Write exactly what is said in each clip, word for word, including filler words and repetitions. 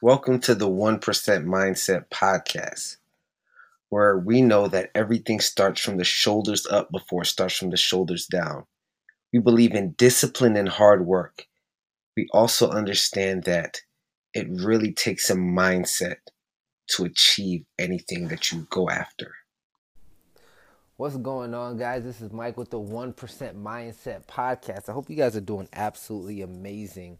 Welcome to the one percent Mindset Podcast, where we know that everything starts from the shoulders up before it starts from the shoulders down. We believe in discipline and hard work. We also understand that it really takes a mindset to achieve anything that you go after. What's going on, guys? This is Mike with the one percent Mindset Podcast. I hope you guys are doing absolutely amazing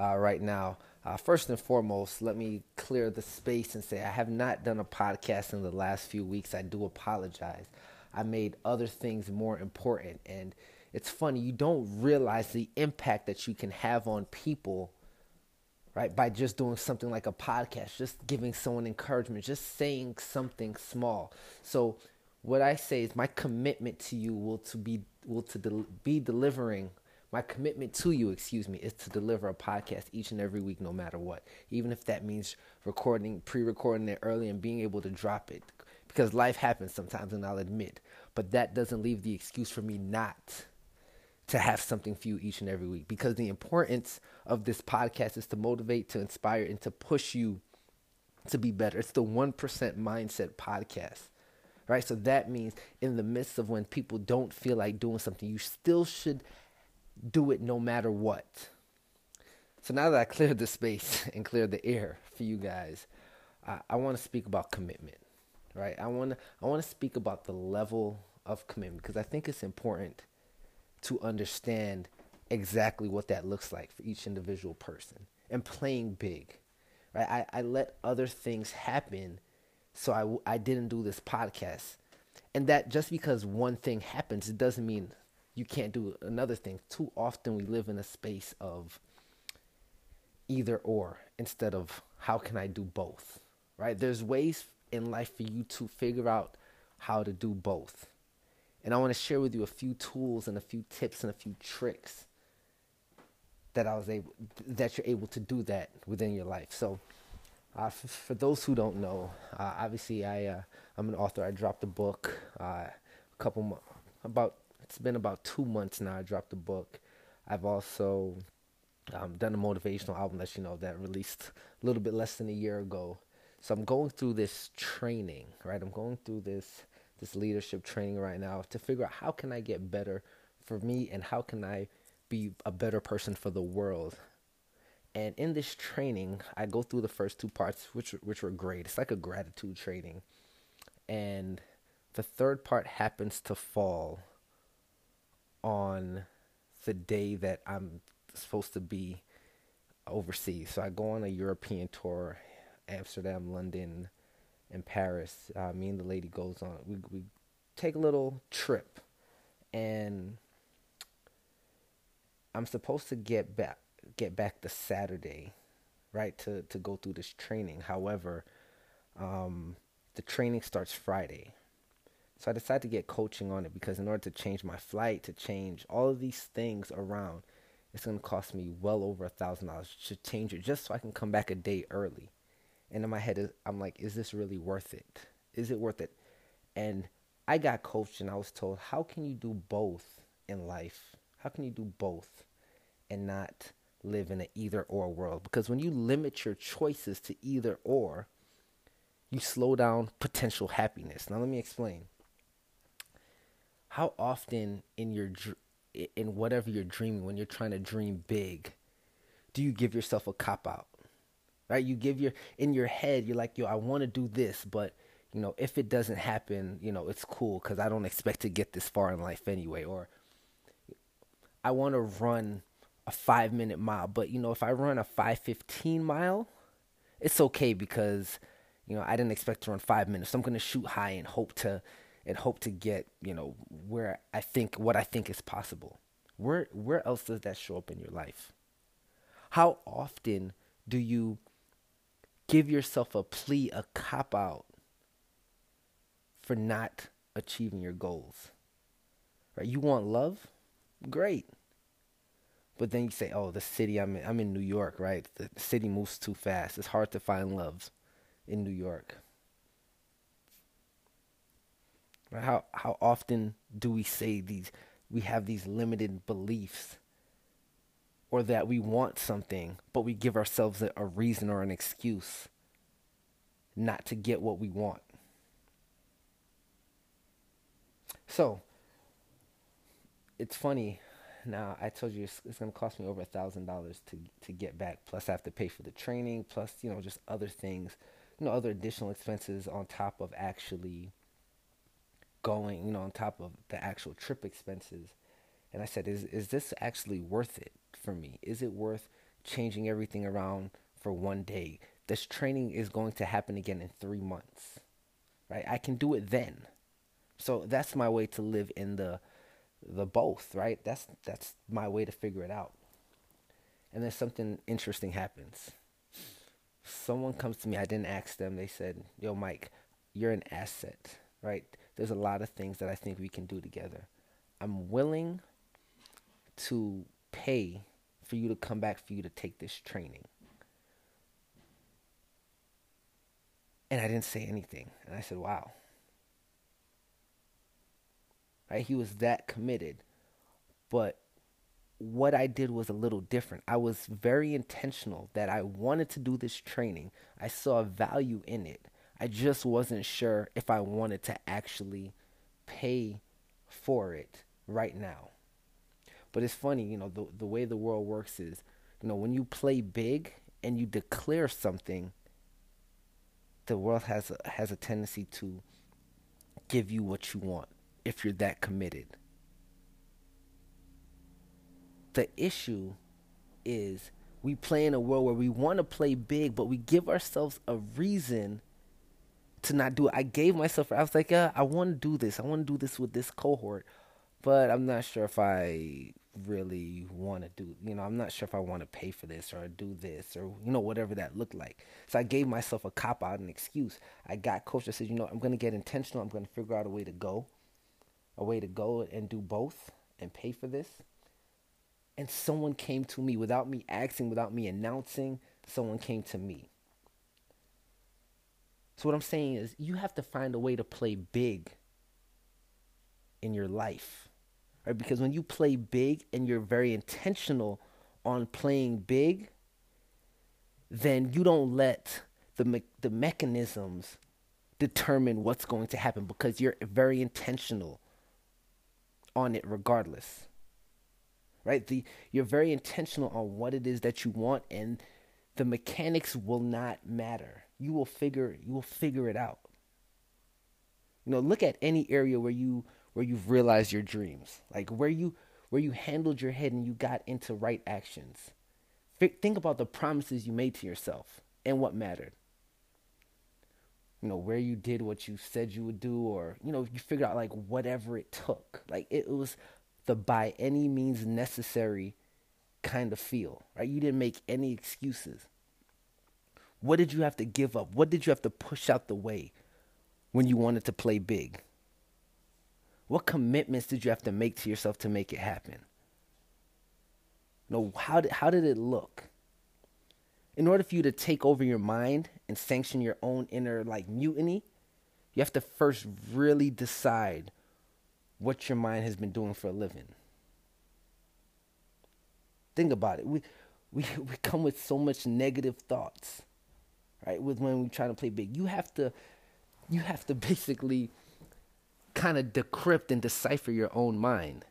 uh, right now. Uh, first and foremost, let me clear the space and say I have not done a podcast in the last few weeks. I do apologize. I made other things more important. And it's funny, you don't realize the impact that you can have on people, right? By just doing something like a podcast, just giving someone encouragement, just saying something small. So what I say is my commitment to you will to be will to del- be delivering My commitment to you, excuse me, is to deliver a podcast each and every week, no matter what, even if that means recording, pre-recording it early and being able to drop it, because life happens sometimes, and I'll admit, but that doesn't leave the excuse for me not to have something for you each and every week, because the importance of this podcast is to motivate, to inspire, and to push you to be better. It's the one percent Mindset Podcast. Right? So that means in the midst of when people don't feel like doing something, you still should do it no matter what. So now that I cleared the space and cleared the air for you guys, I, I want to speak about commitment, right? I want to I want to speak about the level of commitment, because I think it's important to understand exactly what that looks like for each individual person and playing big, right? I, I let other things happen, so I, I didn't do this podcast. And that just because one thing happens, it doesn't mean you can't do another thing. Too often we live in a space of either or instead of how can I do both, right? There's ways in life for you to figure out how to do both. And I want to share with you a few tools and a few tips and a few tricks that I was able, that you're able to do that within your life. So uh, f- for those who don't know, uh, obviously I, uh, I'm an author. I dropped a book uh, a couple months, about It's been about two months now I dropped the book. I've also um, done a motivational album that you know that released a little bit less than a year ago. So I'm going through this training, right? I'm going through this this leadership training right now to figure out how can I get better for me and how can I be a better person for the world. And in this training, I go through the first two parts, which which were great. It's like a gratitude training. And the third part happens to fall on the day that I'm supposed to be overseas. So I go on a European tour, Amsterdam, London, and Paris. Uh, me and the lady goes on. We we take a little trip, and I'm supposed to get back get back the Saturday, right, to, to go through this training. However, um, the training starts Friday. So I decided to get coaching on it because in order to change my flight, to change all of these things around, it's going to cost me well over one thousand dollars to change it just so I can come back a day early. And in my head, I'm like, is this really worth it? Is it worth it? And I got coached and I was told, how can you do both in life? How can you do both and not live in an either or world? Because when you limit your choices to either or, you slow down potential happiness. Now let me explain. How often in your in whatever you're dreaming, when you're trying to dream big, do you give yourself a cop out? Right? You give your in your head, you're like, yo, I want to do this, but you know, if it doesn't happen, you know, it's cool because I don't expect to get this far in life anyway. Or I want to run a five minute mile, but you know, if I run a five fifteen mile, it's okay because you know I didn't expect to run five minutes. So I'm gonna shoot high and hope to. and hope to get, you know, where I think, what I think is possible. Where where else does that show up in your life? How often do you give yourself a plea, a cop-out for not achieving your goals? Right? You want love? Great. But then you say, oh, the city I'm in, I'm in New York, right? The city moves too fast. It's hard to find love in New York. How how often do we say these, we have these limited beliefs or that we want something, but we give ourselves a, a reason or an excuse not to get what we want. So it's funny. Now, I told you it's, it's going to cost me over one thousand dollars to to get back. Plus, I have to pay for the training, plus, you know, just other things, you know, other additional expenses on top of actually going, you know, on top of the actual trip expenses. And I said, is is this actually worth it for me? Is it worth changing everything around for one day? This training is going to happen again in three months, right? I can do it then. So that's my way to live in the the both, right? That's that's my way to figure it out. And then something interesting happens. Someone comes to me, I didn't ask them, they said, yo, Mike, you're an asset, right? There's a lot of things that I think we can do together. I'm willing to pay for you to come back, for you to take this training. And I didn't say anything. And I said, wow. Right? He was that committed. But what I did was a little different. I was very intentional that I wanted to do this training. I saw value in it. I just wasn't sure if I wanted to actually pay for it right now. But it's funny, you know, the, the way the world works is, you know, when you play big and you declare something, the world has a, has a tendency to give you what you want if you're that committed. The issue is we play in a world where we want to play big, but we give ourselves a reason to not do it. I gave myself, I was like, yeah, I want to do this. I want to do this with this cohort, but I'm not sure if I really want to do, you know, I'm not sure if I want to pay for this or do this or, you know, whatever that looked like. So I gave myself a cop out, an excuse. I got coached. I said, you know, I'm going to get intentional. I'm going to figure out a way to go, a way to go and do both and pay for this. And someone came to me without me asking, without me announcing, someone came to me. So what I'm saying is you have to find a way to play big in your life, right? Because when you play big and you're very intentional on playing big, then you don't let the me- the mechanisms determine what's going to happen because you're very intentional on it regardless, right? The, you're very intentional on what it is that you want, and the mechanics will not matter. You will figure you will figure it out. You know, look at any area where you where you've realized your dreams, like where you where you handled your head and you got into right actions. F- think about the promises you made to yourself and what mattered. You know, where you did what you said you would do, or you know, you figured out like whatever it took. Like it, it was the by any means necessary kind of feel, right? You didn't make any excuses. What did you have to give up? What did you have to push out the way when you wanted to play big? What commitments did you have to make to yourself to make it happen? You know, how did, how did it look? In order for you to take over your mind and sanction your own inner like mutiny, you have to first really decide what your mind has been doing for a living. Think about it. We we we come with so much negative thoughts, right? With when we try to play big, you have to you have to basically kind of decrypt and decipher your own mind.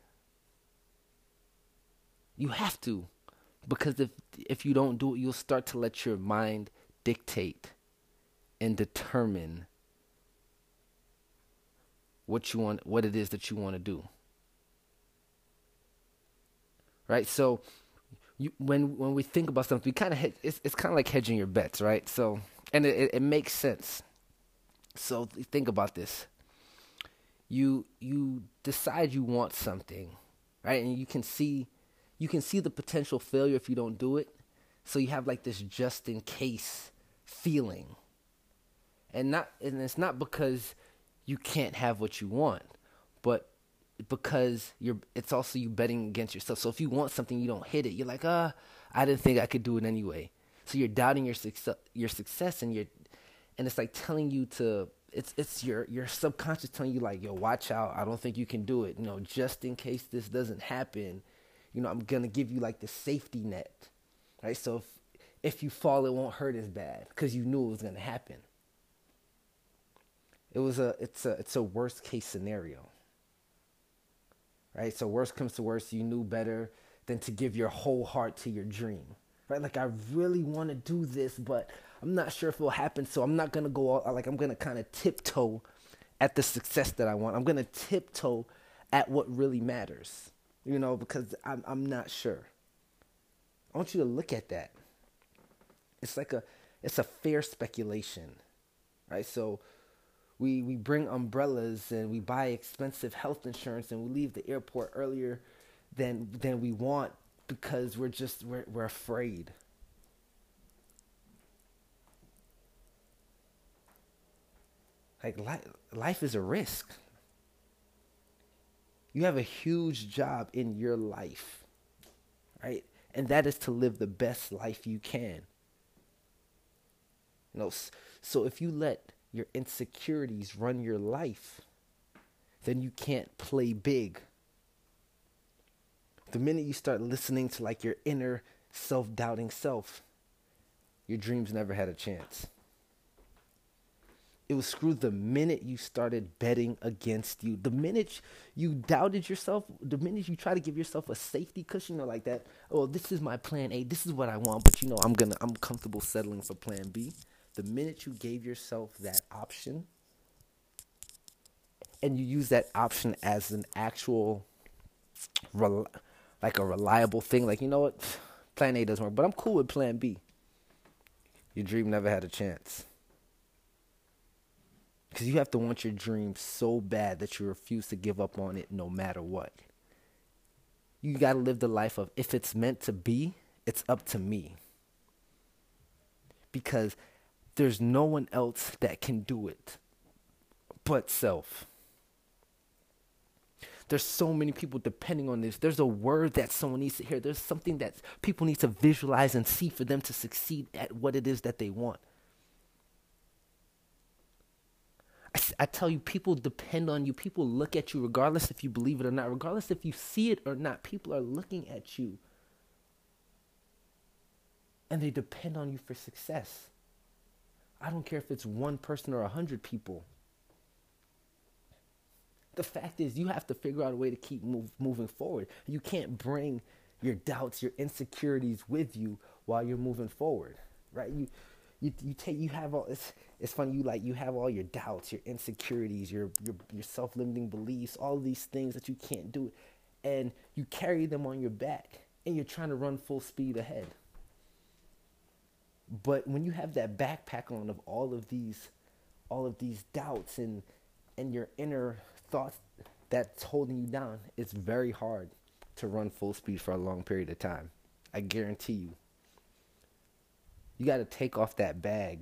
You have to, because if if you don't do it, you'll start to let your mind dictate and determine what you want, what it is that you want to do. Right, so you, when when we think about something, we kind of it's it's kind of like hedging your bets, right? So and it, it, it makes sense. So think about this. You you decide you want something, right? And you can see you can see the potential failure if you don't do it. So you have like this just in case feeling, and not and it's not because you can't have what you want, but because you're, it's also you betting against yourself. So if you want something, you don't hit it. You're like, ah, I didn't think I could do it anyway. So you're doubting your success, your success, and your, and it's like telling you to. It's it's your your subconscious telling you like, yo, watch out. I don't think you can do it. You know, just in case this doesn't happen, you know, I'm going to give you like the safety net, right? So if, if you fall, it won't hurt as bad because you knew it was going to happen. It was a, it's a, it's a worst case scenario, right? So worst comes to worst, you knew better than to give your whole heart to your dream, right? Like, I really want to do this, but I'm not sure if it'll happen. So I'm not going to go all, like, I'm going to kind of tiptoe at the success that I want. I'm going to tiptoe at what really matters, you know, because I'm, I'm not sure. I want you to look at that. It's like a, it's a fair speculation, right? So we, we bring umbrellas and we buy expensive health insurance and we leave the airport earlier than, than we want because we're just, we're, we're afraid. Like, life, life is a risk. You have a huge job in your life, right? And that is to live the best life you can. You know, so if you let your insecurities run your life, then you can't play big. The minute you start listening to like your inner self-doubting self, your dreams never had a chance. It was screwed the minute you started betting against you. The minute you doubted yourself, the minute you try to give yourself a safety cushion, you know, like that, oh, this is my plan A, this is what I want, but you know, I'm gonna, I'm comfortable settling for plan B. The minute you gave yourself that option and you use that option as an actual, rel- like a reliable thing, like, you know what, plan A doesn't work, but I'm cool with plan B. Your dream never had a chance. Because you have to want your dream so bad that you refuse to give up on it no matter what. You got to live the life of, if it's meant to be, it's up to me. Because there's no one else that can do it but self. There's so many people depending on this. There's a word that someone needs to hear. There's something that people need to visualize and see for them to succeed at what it is that they want. I tell you, people depend on you. People look at you regardless if you believe it or not, regardless if you see it or not. People are looking at you. And they depend on you for success. I don't care if it's one person or a hundred people. The fact is, you have to figure out a way to keep move, moving forward. You can't bring your doubts, your insecurities with you while you're moving forward, right? You, you, you take, you have all this. It's funny, you like you have all your doubts, your insecurities, your your your self-limiting beliefs, all these things that you can't do, and you carry them on your back, and you're trying to run full speed ahead. But when you have that backpack on of all of these, all of these doubts and and your inner thoughts that's holding you down, it's very hard to run full speed for a long period of time. I guarantee you. You got to take off that bag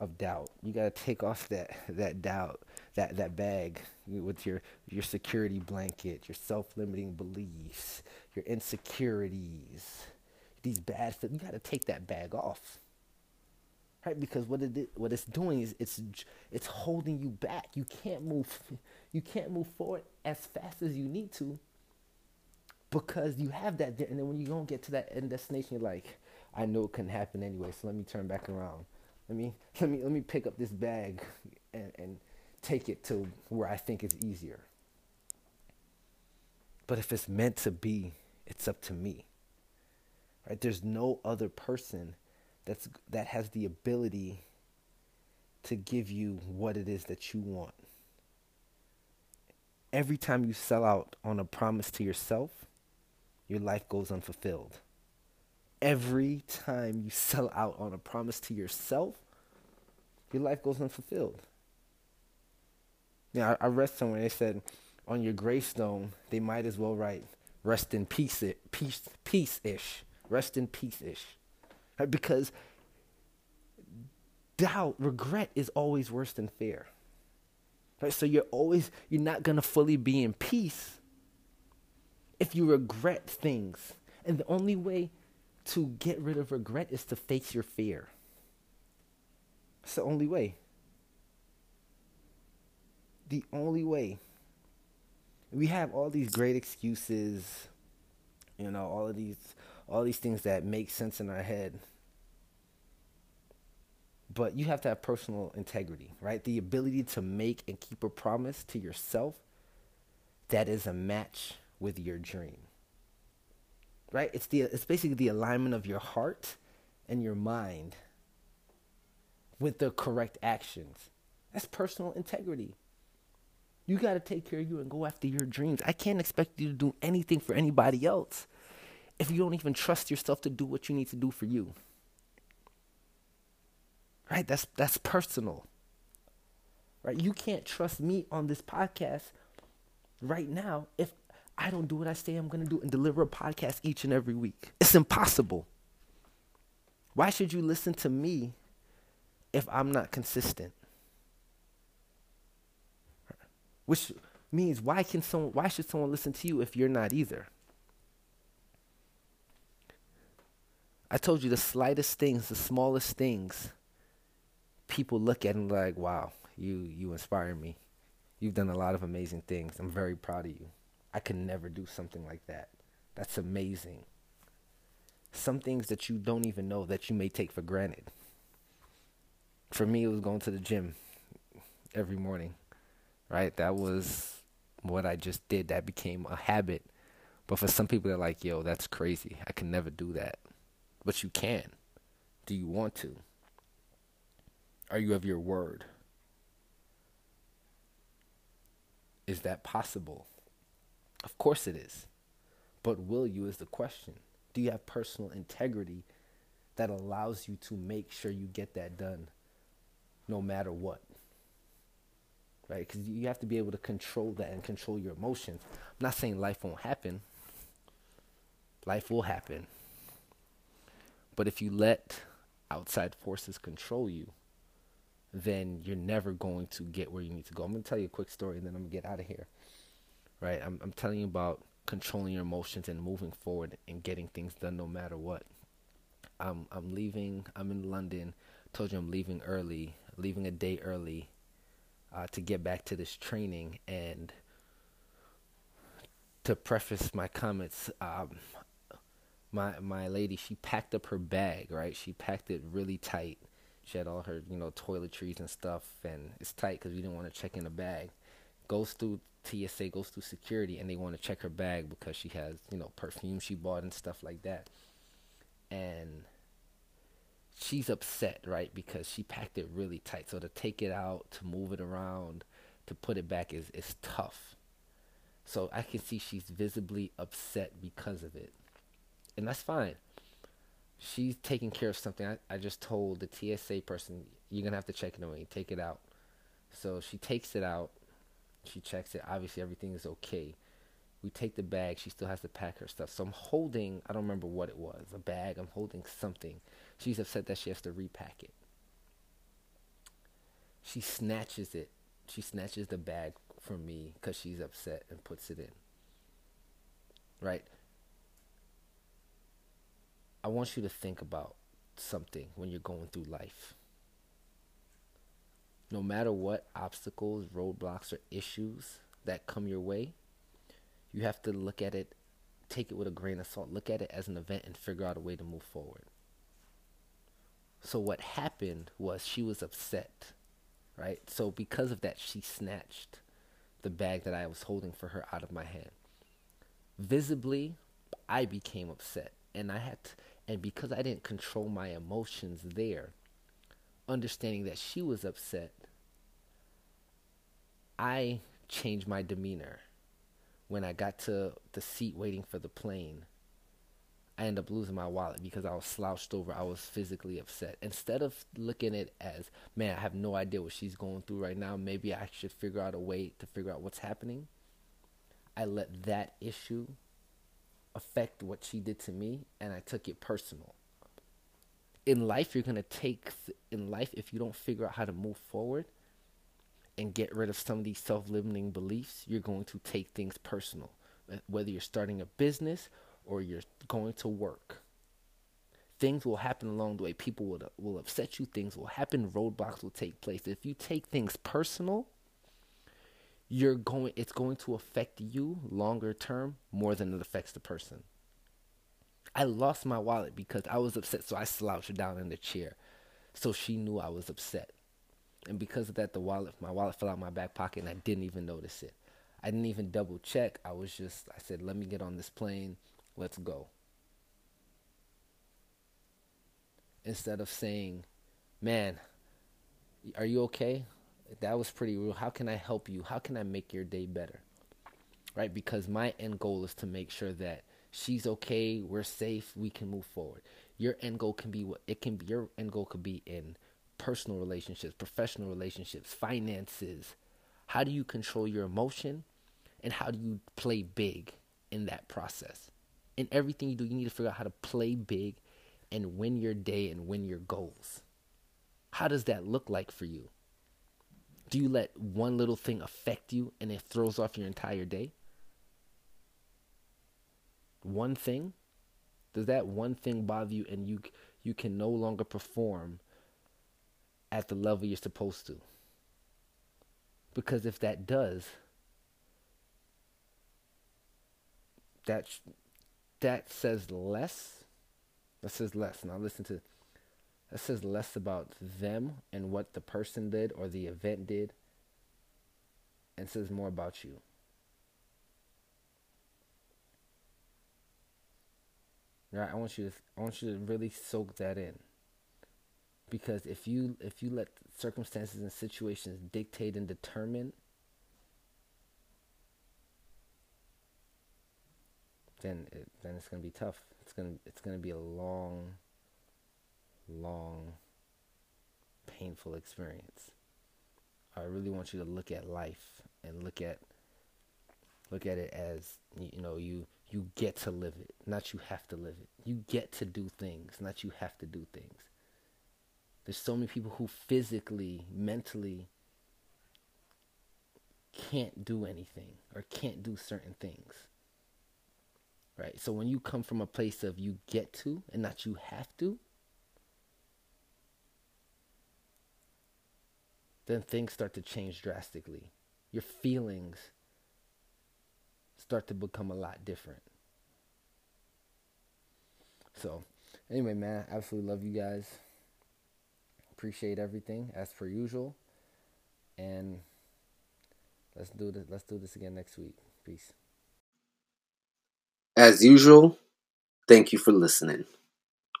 of doubt. You gotta take off that that doubt, that that bag with your your security blanket, your self-limiting beliefs, your insecurities, these bad stuff. You gotta take that bag off, right? Because what it what it's doing is it's it's holding you back. You can't move, you can't move forward as fast as you need to because you have that. And then when you don't get to that end destination, you're like, I know it couldn't happen anyway. So let me turn back around. Let me let me let me pick up this bag and, and take it to where I think is easier. But if it's meant to be, it's up to me. Right? There's no other person that's that has the ability to give you what it is that you want. Every time you sell out on a promise to yourself, your life goes unfulfilled. Every time you sell out on a promise to yourself, your life goes unfulfilled. Now, I, I read somewhere, they said, on your gravestone, they might as well write, rest in peace, it, peace, peace-ish. Rest in peace-ish. Right? Because doubt, regret is always worse than fear. Right? So you're always, you're not going to fully be in peace if you regret things. And the only way to get rid of regret is to face your fear. It's the only way. The only way. We have all these great excuses. you know, all of these all these things that make sense in our head. But you have to have personal integrity, right? The ability to make and keep a promise to yourself that is a match with your dream, right? It's the it's basically the alignment of your heart and your mind with the correct actions. That's personal integrity. You got to take care of you and go after your dreams. I can't expect you to do anything for anybody else if you don't even trust yourself to do what you need to do for you. Right? That's that's personal. Right? You can't trust me on this podcast right now if I don't do what I say I'm going to do and deliver a podcast each and every week. It's impossible. Why should you listen to me if I'm not consistent? Which means why can someone why should someone listen to you if you're not either? I told you the slightest things, the smallest things, people look at and like, wow, you you inspire me. You've done a lot of amazing things. I'm very proud of you. I could never do something like that. That's amazing. Some things that you don't even know that you may take for granted. For me, it was going to the gym every morning. Right, that was what I just did. That became a habit. But for some people, they're like, yo, that's crazy. I can never do that. But you can. Do you want to? Are you of your word? Is that possible? Of course it is. But will you is the question. Do you have personal integrity that allows you to make sure you get that done no matter what? Right, because you have to be able to control that and control your emotions. I'm not saying life won't happen. Life will happen. But if you let outside forces control you, then you're never going to get where you need to go. I'm going to tell you a quick story and then I'm going to get out of here. Right, I'm, I'm telling you about controlling your emotions and moving forward and getting things done no matter what. I'm, I'm leaving. I'm in London. I told you I'm leaving early, leaving a day early. Uh, to get back to this training, and to preface my comments, um, my my lady, she packed up her bag, right? She packed it really tight. She had all her, you know, toiletries and stuff, and it's tight because we didn't want to check in the bag. Goes through T S A, goes through security, and they want to check her bag because she has, you know, perfume she bought and stuff like that. And she's upset, right, because she packed it really tight. So to take it out, to move it around, to put it back is, is tough. So I can see she's visibly upset because of it. And that's fine. She's taking care of something. I, I just told the T S A person, you're going to have to check it away. Take it out. So she takes it out. She checks it. Obviously, everything is okay. We take the bag. She still has to pack her stuff. So I'm holding, I don't remember what it was, a bag. I'm holding something. She's upset that she has to repack it. She snatches it. She snatches the bag from me because she's upset and puts it in. Right? I want you to think about something when you're going through life. No matter what obstacles, roadblocks, or issues that come your way, you have to look at it, take it with a grain of salt, look at it as an event and figure out a way to move forward. So what happened was she was upset, right? So because of that, she snatched the bag that I was holding for her out of my hand. Visibly, I became upset, and I had to, and because I didn't control my emotions there, understanding that she was upset, I changed my demeanor. When I got to the seat waiting for the plane, I ended up losing my wallet because I was slouched over. I was physically upset. Instead of looking at it as, man, I have no idea what she's going through right now. Maybe I should figure out a way to figure out what's happening. I let that issue affect what she did to me, and I took it personal. In life, you're going to take, th- in life, if you don't figure out how to move forward and get rid of some of these self-limiting beliefs, you're going to take things personal. Whether you're starting a business or you're going to work, things will happen along the way. People will, will upset you. Things will happen. Roadblocks will take place. If you take things personal, you're going. It's going to affect you longer term more than it affects the person. I lost my wallet because I was upset, so I slouched down in the chair. So she knew I was upset. And because of that, the wallet, my wallet fell out of my back pocket, and I didn't even notice it. I didn't even double check. I was just, I said, let me get on this plane. Let's go. Instead of saying, man, are you okay? That was pretty rude. How can I help you? How can I make your day better? Right? Because my end goal is to make sure that she's okay, we're safe, we can move forward. Your end goal can be what it can be. Your end goal could be in personal relationships, professional relationships, finances. How do you control your emotion? And how do you play big in that process? In everything you do, you need to figure out how to play big and win your day and win your goals. How does that look like for you? Do you let one little thing affect you and it throws off your entire day? One thing? Does that one thing bother you and you you can no longer perform at the level you're supposed to? Because if that does, that, that says less. That says less. Now listen to, that says less about them and what the person did or the event did, and says more about you. Right? I want you to, I want you to really soak that in. Because if you if you let circumstances and situations dictate and determine, then it, then it's gonna be tough. It's gonna it's gonna be a long, long, painful experience. I really want you to look at life and look at look at it as you know you you get to live it, not you have to live it. You get to do things, not you have to do things. There's so many people who physically, mentally can't do anything or can't do certain things, right? So when you come from a place of you get to and not you have to, then things start to change drastically. Your feelings start to become a lot different. So anyway, man, I absolutely love you guys. Appreciate everything as per usual, and let's do this. Let's do this again next week. Peace. As usual, thank you for listening.